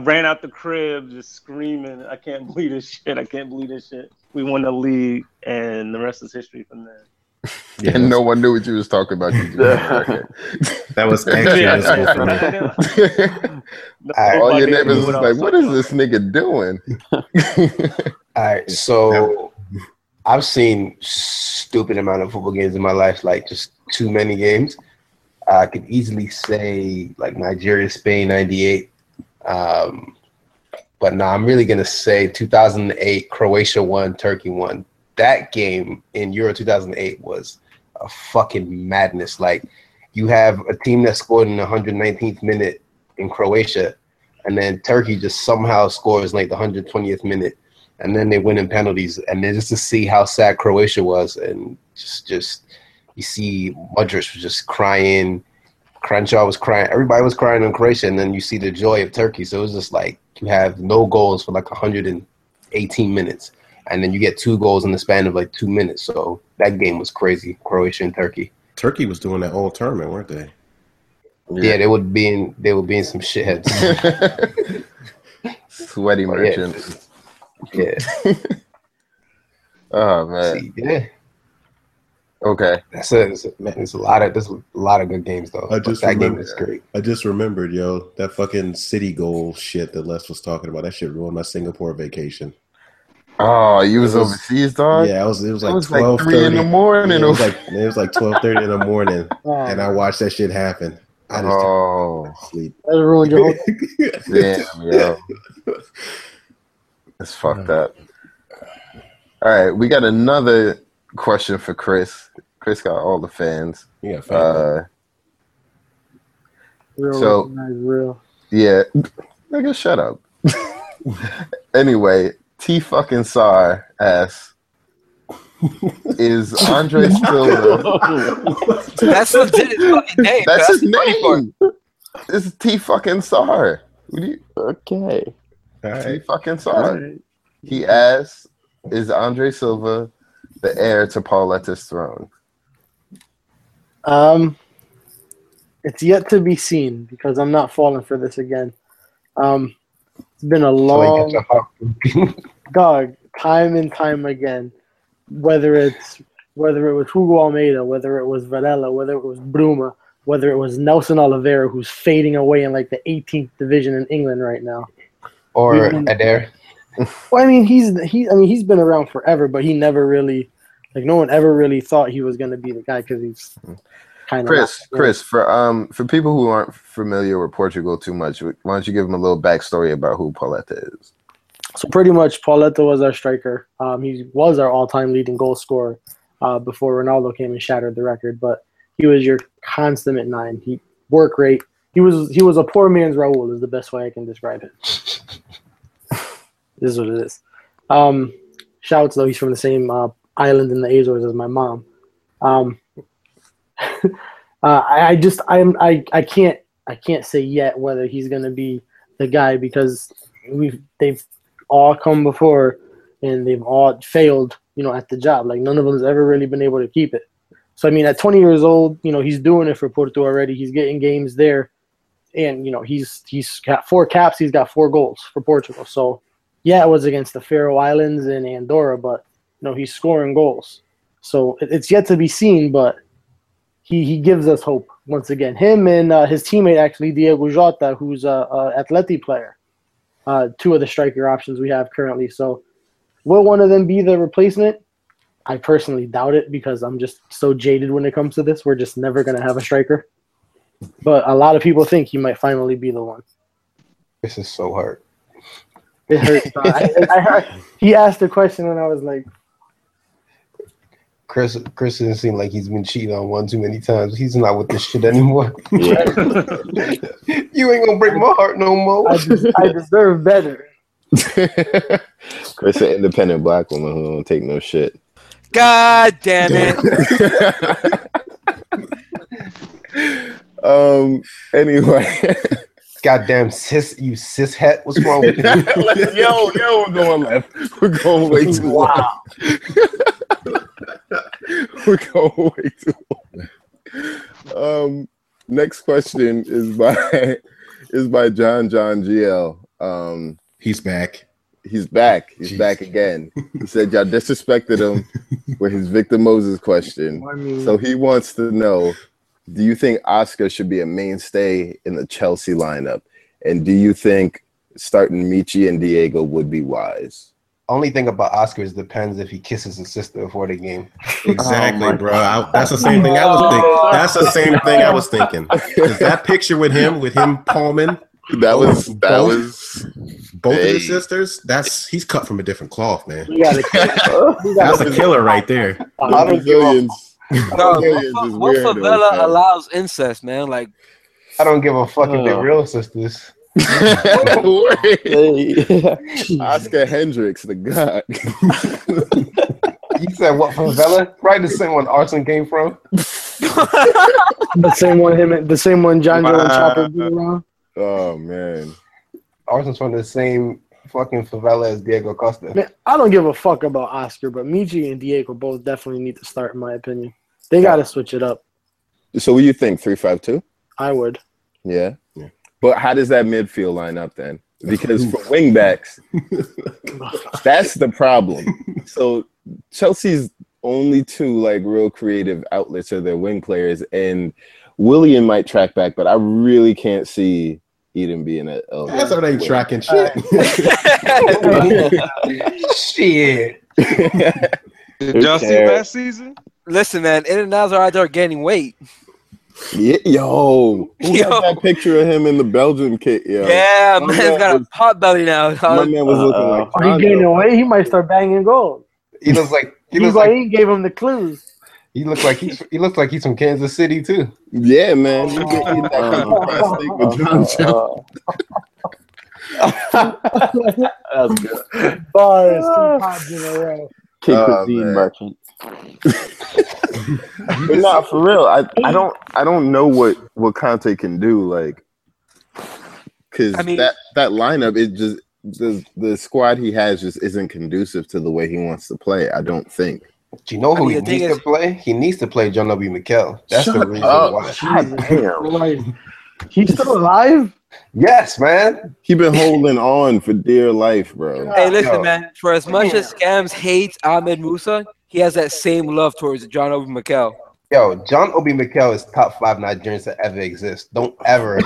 ran out the crib just screaming, I can't believe this shit. I can't believe this shit. We won the league, and the rest is history from there. Yeah, and no one knew what you was talking about. That was anxious for me. All your neighbors was like, what is this nigga doing? All right, so I've seen stupid amount of football games in my life, like just too many games. I could easily say like Nigeria, Spain, 98. But no, I'm really going to say 2008, Croatia won, Turkey won. That game in Euro 2008 was a fucking madness. Like, you have a team that scored in the 119th minute in Croatia, and then Turkey just somehow scores like the 120th minute, and then they win in penalties. And then just to see how sad Croatia was, and just – you see Modric was just crying. Crenshaw was crying. Everybody was crying on Croatia, and then you see the joy of Turkey. So it was just like you have no goals for like 118 minutes, and then you get two goals in the span of like 2 minutes. So that game was crazy, Croatia and Turkey. Turkey was doing that whole tournament, weren't they? Yeah, they were being some shitheads. Sweaty merchants. Yeah. Oh, man. See, yeah. Okay, there's a lot of good games though. That game is great. I just remembered, yo, that fucking City goal shit that Les was talking about. That shit ruined my Singapore vacation. Oh, you was overseas, dog? Yeah, it was like 12:30 in the morning. Yeah, it was like 12:30 in the morning, and I watched that shit happen. I just didn't sleep. That ruined your whole. Damn, yo, it's fucked up. All right, we got another question for Chris. Chris got all the fans. Yeah, real. Yeah, nigga, shut up. Anyway, T fucking Sar asks, is Andre Silva? That's legit fucking name. That's his name. It's T fucking Sar. Okay. All right. T fucking Sar. Right. He asks, is Andre Silva the heir to Pauletta's throne? It's yet to be seen because I'm not falling for this again. It's been a long dog, time and time again. Whether it was Hugo Almeida, whether it was Varela, whether it was Bruma, whether it was Nelson Oliveira, who's fading away in like the 18th division in England right now, or Adair. Well, I mean, he's been around forever, but he never really, like, no one ever really thought he was going to be the guy because he's kind of Chris. For people who aren't familiar with Portugal too much, why don't you give them a little backstory about who Pauleta is? So pretty much, Pauleta was our striker. He was our all-time leading goal scorer before Ronaldo came and shattered the record. But he was your consummate nine. He work rate. He was a poor man's Raul is the best way I can describe it. This is what it is. Shouts, though, he's from the same island in the Azores as my mom. I can't say yet whether he's gonna be the guy because they've all come before and they've all failed, at the job. Like, none of them has ever really been able to keep it. So I mean, at 20 years old, he's doing it for Porto already. He's getting games there, and he's got 4 caps. He's got 4 goals for Portugal. So. Yeah, it was against the Faroe Islands and Andorra, but he's scoring goals. So it's yet to be seen, but he gives us hope once again. Him and his teammate, actually, Diogo Jota, who's an Atleti player, two of the striker options we have currently. So will one of them be the replacement? I personally doubt it because I'm just so jaded when it comes to this. We're just never going to have a striker. But a lot of people think he might finally be the one. This is so hard. It hurts. He asked the question and I was like, Chris doesn't seem like he's been cheating on one too many times. He's not with this shit anymore. Yeah. You ain't gonna break my heart no more. I deserve better. Chris, an independent black woman who don't take no shit. God damn it. Anyway. Goddamn sis, you cis het. What's wrong with you? yo, we're going left. We're going way too long. We're going way too long. Next question is by John GL. He's back. He's Jeez. Back again. He said y'all disrespected him with his Victor Moses question. I mean, so he wants to know, do you think Oscar should be a mainstay in the Chelsea lineup? And do you think starting Michi and Diego would be wise? Only thing about Oscar is depends if he kisses his sister before the game. Exactly, bro. That's the same thing I was thinking. That's the same thing I was thinking. Because that picture with him palming. Both of his sisters. He's cut from a different cloth, man. That's a killer right there. What favela allows incest, man? Like, I don't give a fuck if they're real sisters. Oscar Hendricks, the god. You said what favela? Right, the same one Arson came from. the same one John Joe and Chopper did around. Oh man, Arson's from the same fucking favela as Diego Costa. Man, I don't give a fuck about Oscar, but Miji and Diego both definitely need to start, in my opinion. They got to switch it up. So what do you think, 3-5-2? I would. Yeah. But how does that midfield line up then? Because for wingbacks, that's the problem. So Chelsea's only two like real creative outlets are their wing players, and William might track back, but I really can't see Eden being at L. That's how they tracking shit. Shit. Did y'all see last season? Listen, man, In and Outs are out there gaining weight. Yeah, yo, got that picture of him in the Belgium kit? Yo. Yeah, man's got a pot belly now. My man was looking like he gaining weight. He might start banging goals. He looks like he gave him the clues. He looks like he's from Kansas City too. Yeah, man. You get eating that That's good. Bars, two pods in a row. Kick the Dean Merchant. But not for real. I don't know what Conte can do. Like, because that lineup, it just the squad he has just isn't conducive to the way he wants to play. I don't think. Do you know who he needs to play? He needs to play John W. Mikel. That's the reason why. Damn. He's still alive? Yes, man. He been holding on for dear life, bro. Hey, listen, man. For as much as Scams hates Ahmed Musa, he has that same love towards John Obi Mikel. Yo, John Obi Mikel is top 5 Nigerians that ever exist. Don't ever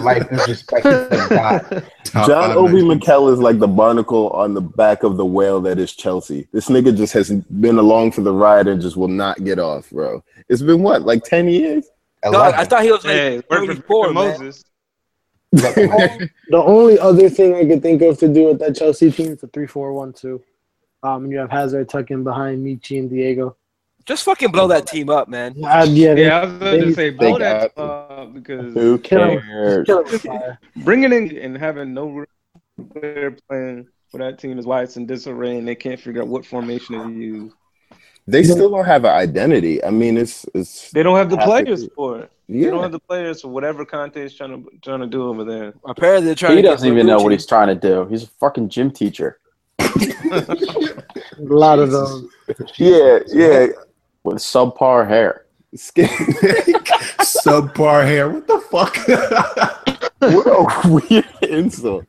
like disrespect him. God. John Obi Mikel is like the barnacle on the back of the whale that is Chelsea. This nigga just has been along for the ride and just will not get off, bro. It's been what, like 10 years? Dog, I thought he was like 34, Moses. The only other thing I could think of to do with that Chelsea team is a 3-4-1-2. You have Hazard tucking behind Michi and Diego. Just fucking blow that team up, man. I was going to say blow that up because kill bringing in and having no player playing for that team is why it's in disarray and they can't figure out what formation to use. They still don't have an identity. I mean, it's they don't have the players for it. Yeah. They don't have the players for whatever Conte is trying to do over there. Apparently, they're trying. He doesn't even know what he's trying to do. He's a fucking gym teacher. A lot of those. Yeah. With subpar hair. Subpar hair. What the fuck? What a weird insult.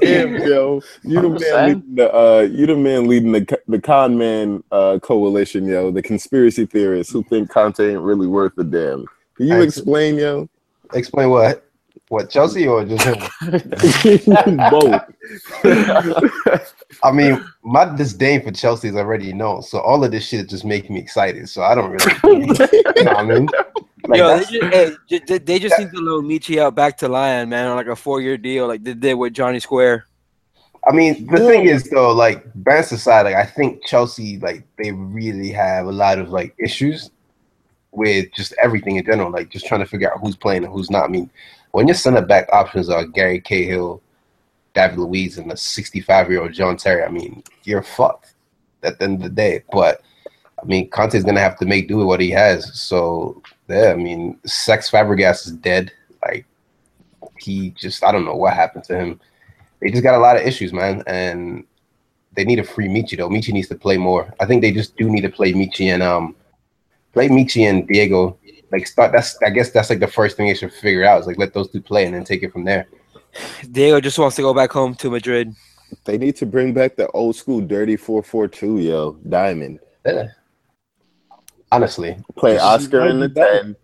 Damn, yo. You the man leading the con man coalition, yo. The conspiracy theorists who think Conte ain't really worth a damn. Can you explain, yo? Explain what? What, Chelsea or just him? Both. I mean, my disdain for Chelsea is already known, so all of this shit just makes me excited. So I don't really, you know what I mean? Like, yo, they just need to load Michi out back to Lyon, man, on like a 4-year deal, like they did with Johnny Square. I mean, the thing is though, like, bands aside, like, I think Chelsea, like, they really have a lot of like issues with just everything in general, like just trying to figure out who's playing and who's not. I mean, when your center back options are Gary Cahill, David Luiz, and a 65-year-old John Terry, I mean, you're fucked at the end of the day. But I mean, Conte's gonna have to make do with what he has. So yeah, I mean, Sex Fabregas is dead. Like, he just, I don't know what happened to him. They just got a lot of issues, man, and they need a free Michi though. Michi needs to play more. I think they just do need to play Michi and Diego. Like, start. That's, I guess that's like the first thing they should figure out, is like let those two play and then take it from there. Diego just wants to go back home to Madrid. They need to bring back the old school dirty 4-4-2, yo, diamond. Yeah. Honestly, play Oscar in the 10,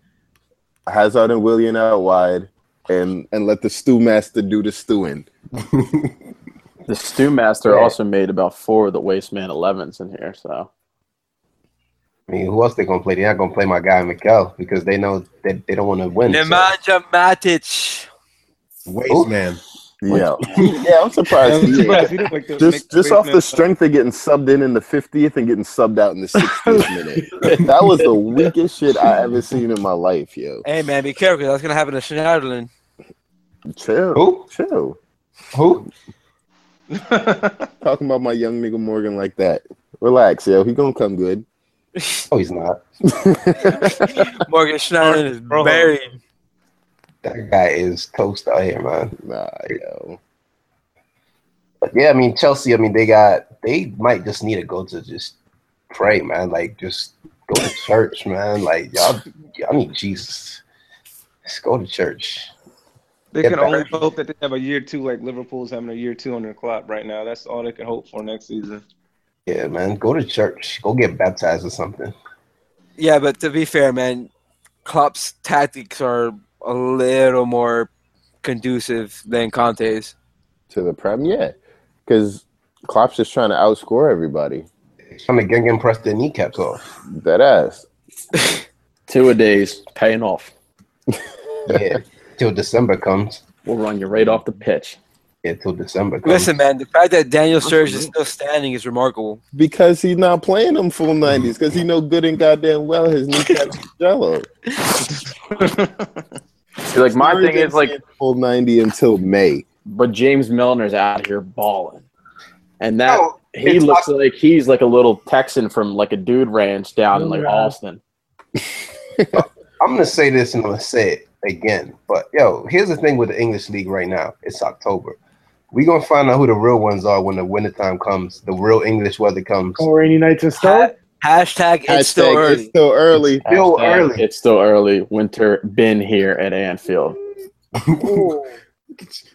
Hazard and Willian out wide, and let the stew master do the stewing. The stew master also made about 4 of the Wasteman 11s in here, so. I mean, who else they gonna play? They're not gonna play my guy Mikel because they know that they don't want to win. Nemanja Matic, Wasteman. Yeah, yeah, I'm surprised. Just off the strength of getting subbed in the 50th and getting subbed out in the 60th minute. That was the weakest shit I ever seen in my life, yo. Hey man, be careful. That's gonna happen to Schneiderlin. Chill. Who? Chill. Who? Talking about my young nigga Morgan like that. Relax, yo. He gonna come good. Oh, he's not. Morgan Schneider is buried. That guy is toast out here, man. Nah, yo. But yeah, I mean, Chelsea, I mean, they might just need to go to just pray, man. Like, just go to church, man. Like, y'all need Jesus. Just go to church. They can only hope that they have a year two, like Liverpool's having a year two under Klopp right now. That's all they can hope for next season. Yeah, man. Go to church. Go get baptized or something. Yeah, but to be fair, man, Klopp's tactics are a little more conducive than Conte's. To the Prem, yeah. Because Klopp's just trying to outscore everybody. He's trying to Gengen press their kneecaps off. That ass. 2 a days, paying off. Yeah, till December comes. We'll run you right off the pitch. Yeah, till December comes. Listen, man, the fact that Daniel Sturridge is still standing is remarkable. Because he's not playing them full 90s. Because he know good and goddamn well his kneecaps are jello. Like, my thing is, like, full 90 until May. But James Milner's out here balling. And that, no, he looks like he's like a little Texan from like a dude ranch down in like Austin. I'm going to say this and I'm going to say it again. But, yo, here's the thing with the English League right now. It's October. We're going to find out who the real ones are when the wintertime comes, the real English weather comes. Or rainy nights and stuff. Hashtag it's still early. It's still early. It's still early. It's still early. Winter been here at Anfield.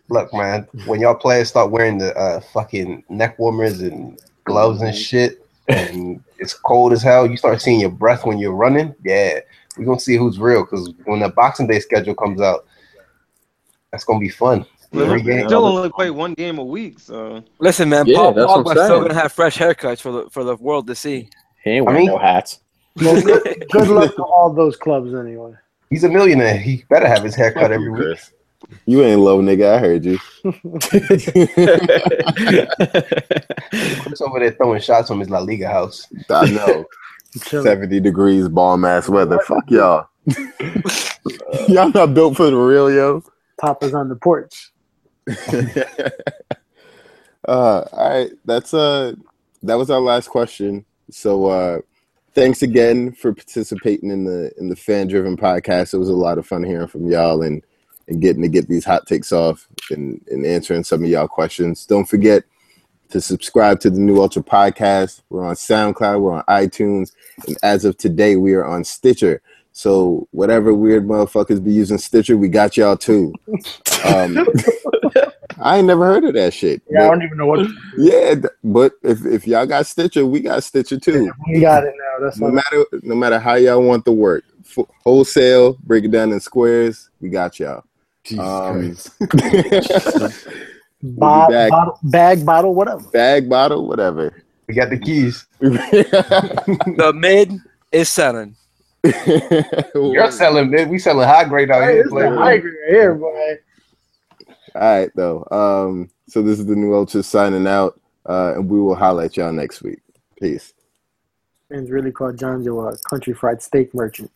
Look, man, when y'all players start wearing the fucking neck warmers and gloves and shit, and it's cold as hell, you start seeing your breath when you're running. Yeah, we're going to see who's real, because when the Boxing Day schedule comes out, that's going to be fun. They still only play 1 game a week. So listen, man, Paul Pogba's still going to have fresh haircuts for the world to see. He ain't wearing no hats. Well, good luck to all those clubs anyway. He's a millionaire. He better have his hair cut every week. You ain't low, nigga. I heard you. Chris over there throwing shots from his La Liga house. I know. 70 degrees, balm-ass weather. Fuck y'all. Y'all not built for the real, yo. Papa's on the porch. All right. That was our last question. So thanks again for participating in the fan-driven podcast. It was a lot of fun hearing from y'all and getting to get these hot takes off and answering some of y'all questions. Don't forget to subscribe to the New Ultra Podcast. We're on SoundCloud. We're on iTunes. And as of today, we are on Stitcher. So whatever weird motherfuckers be using Stitcher, we got y'all too. I ain't never heard of that shit. Yeah, but I don't even know what. Yeah, but if y'all got Stitcher, we got Stitcher too. Yeah, we got it now. That's no matter how y'all want the work, wholesale, break it down in squares. We got y'all. Jesus Christ. Bag, bottle, whatever. Bag, bottle, whatever. We got the keys. The mid is selling. You're selling mid. We selling high grade out here. High grade right here, boy. All right, though. So this is the new Ultra signing out, and we will holler at y'all next week. Peace. Man's really called John Joe a country fried steak merchant.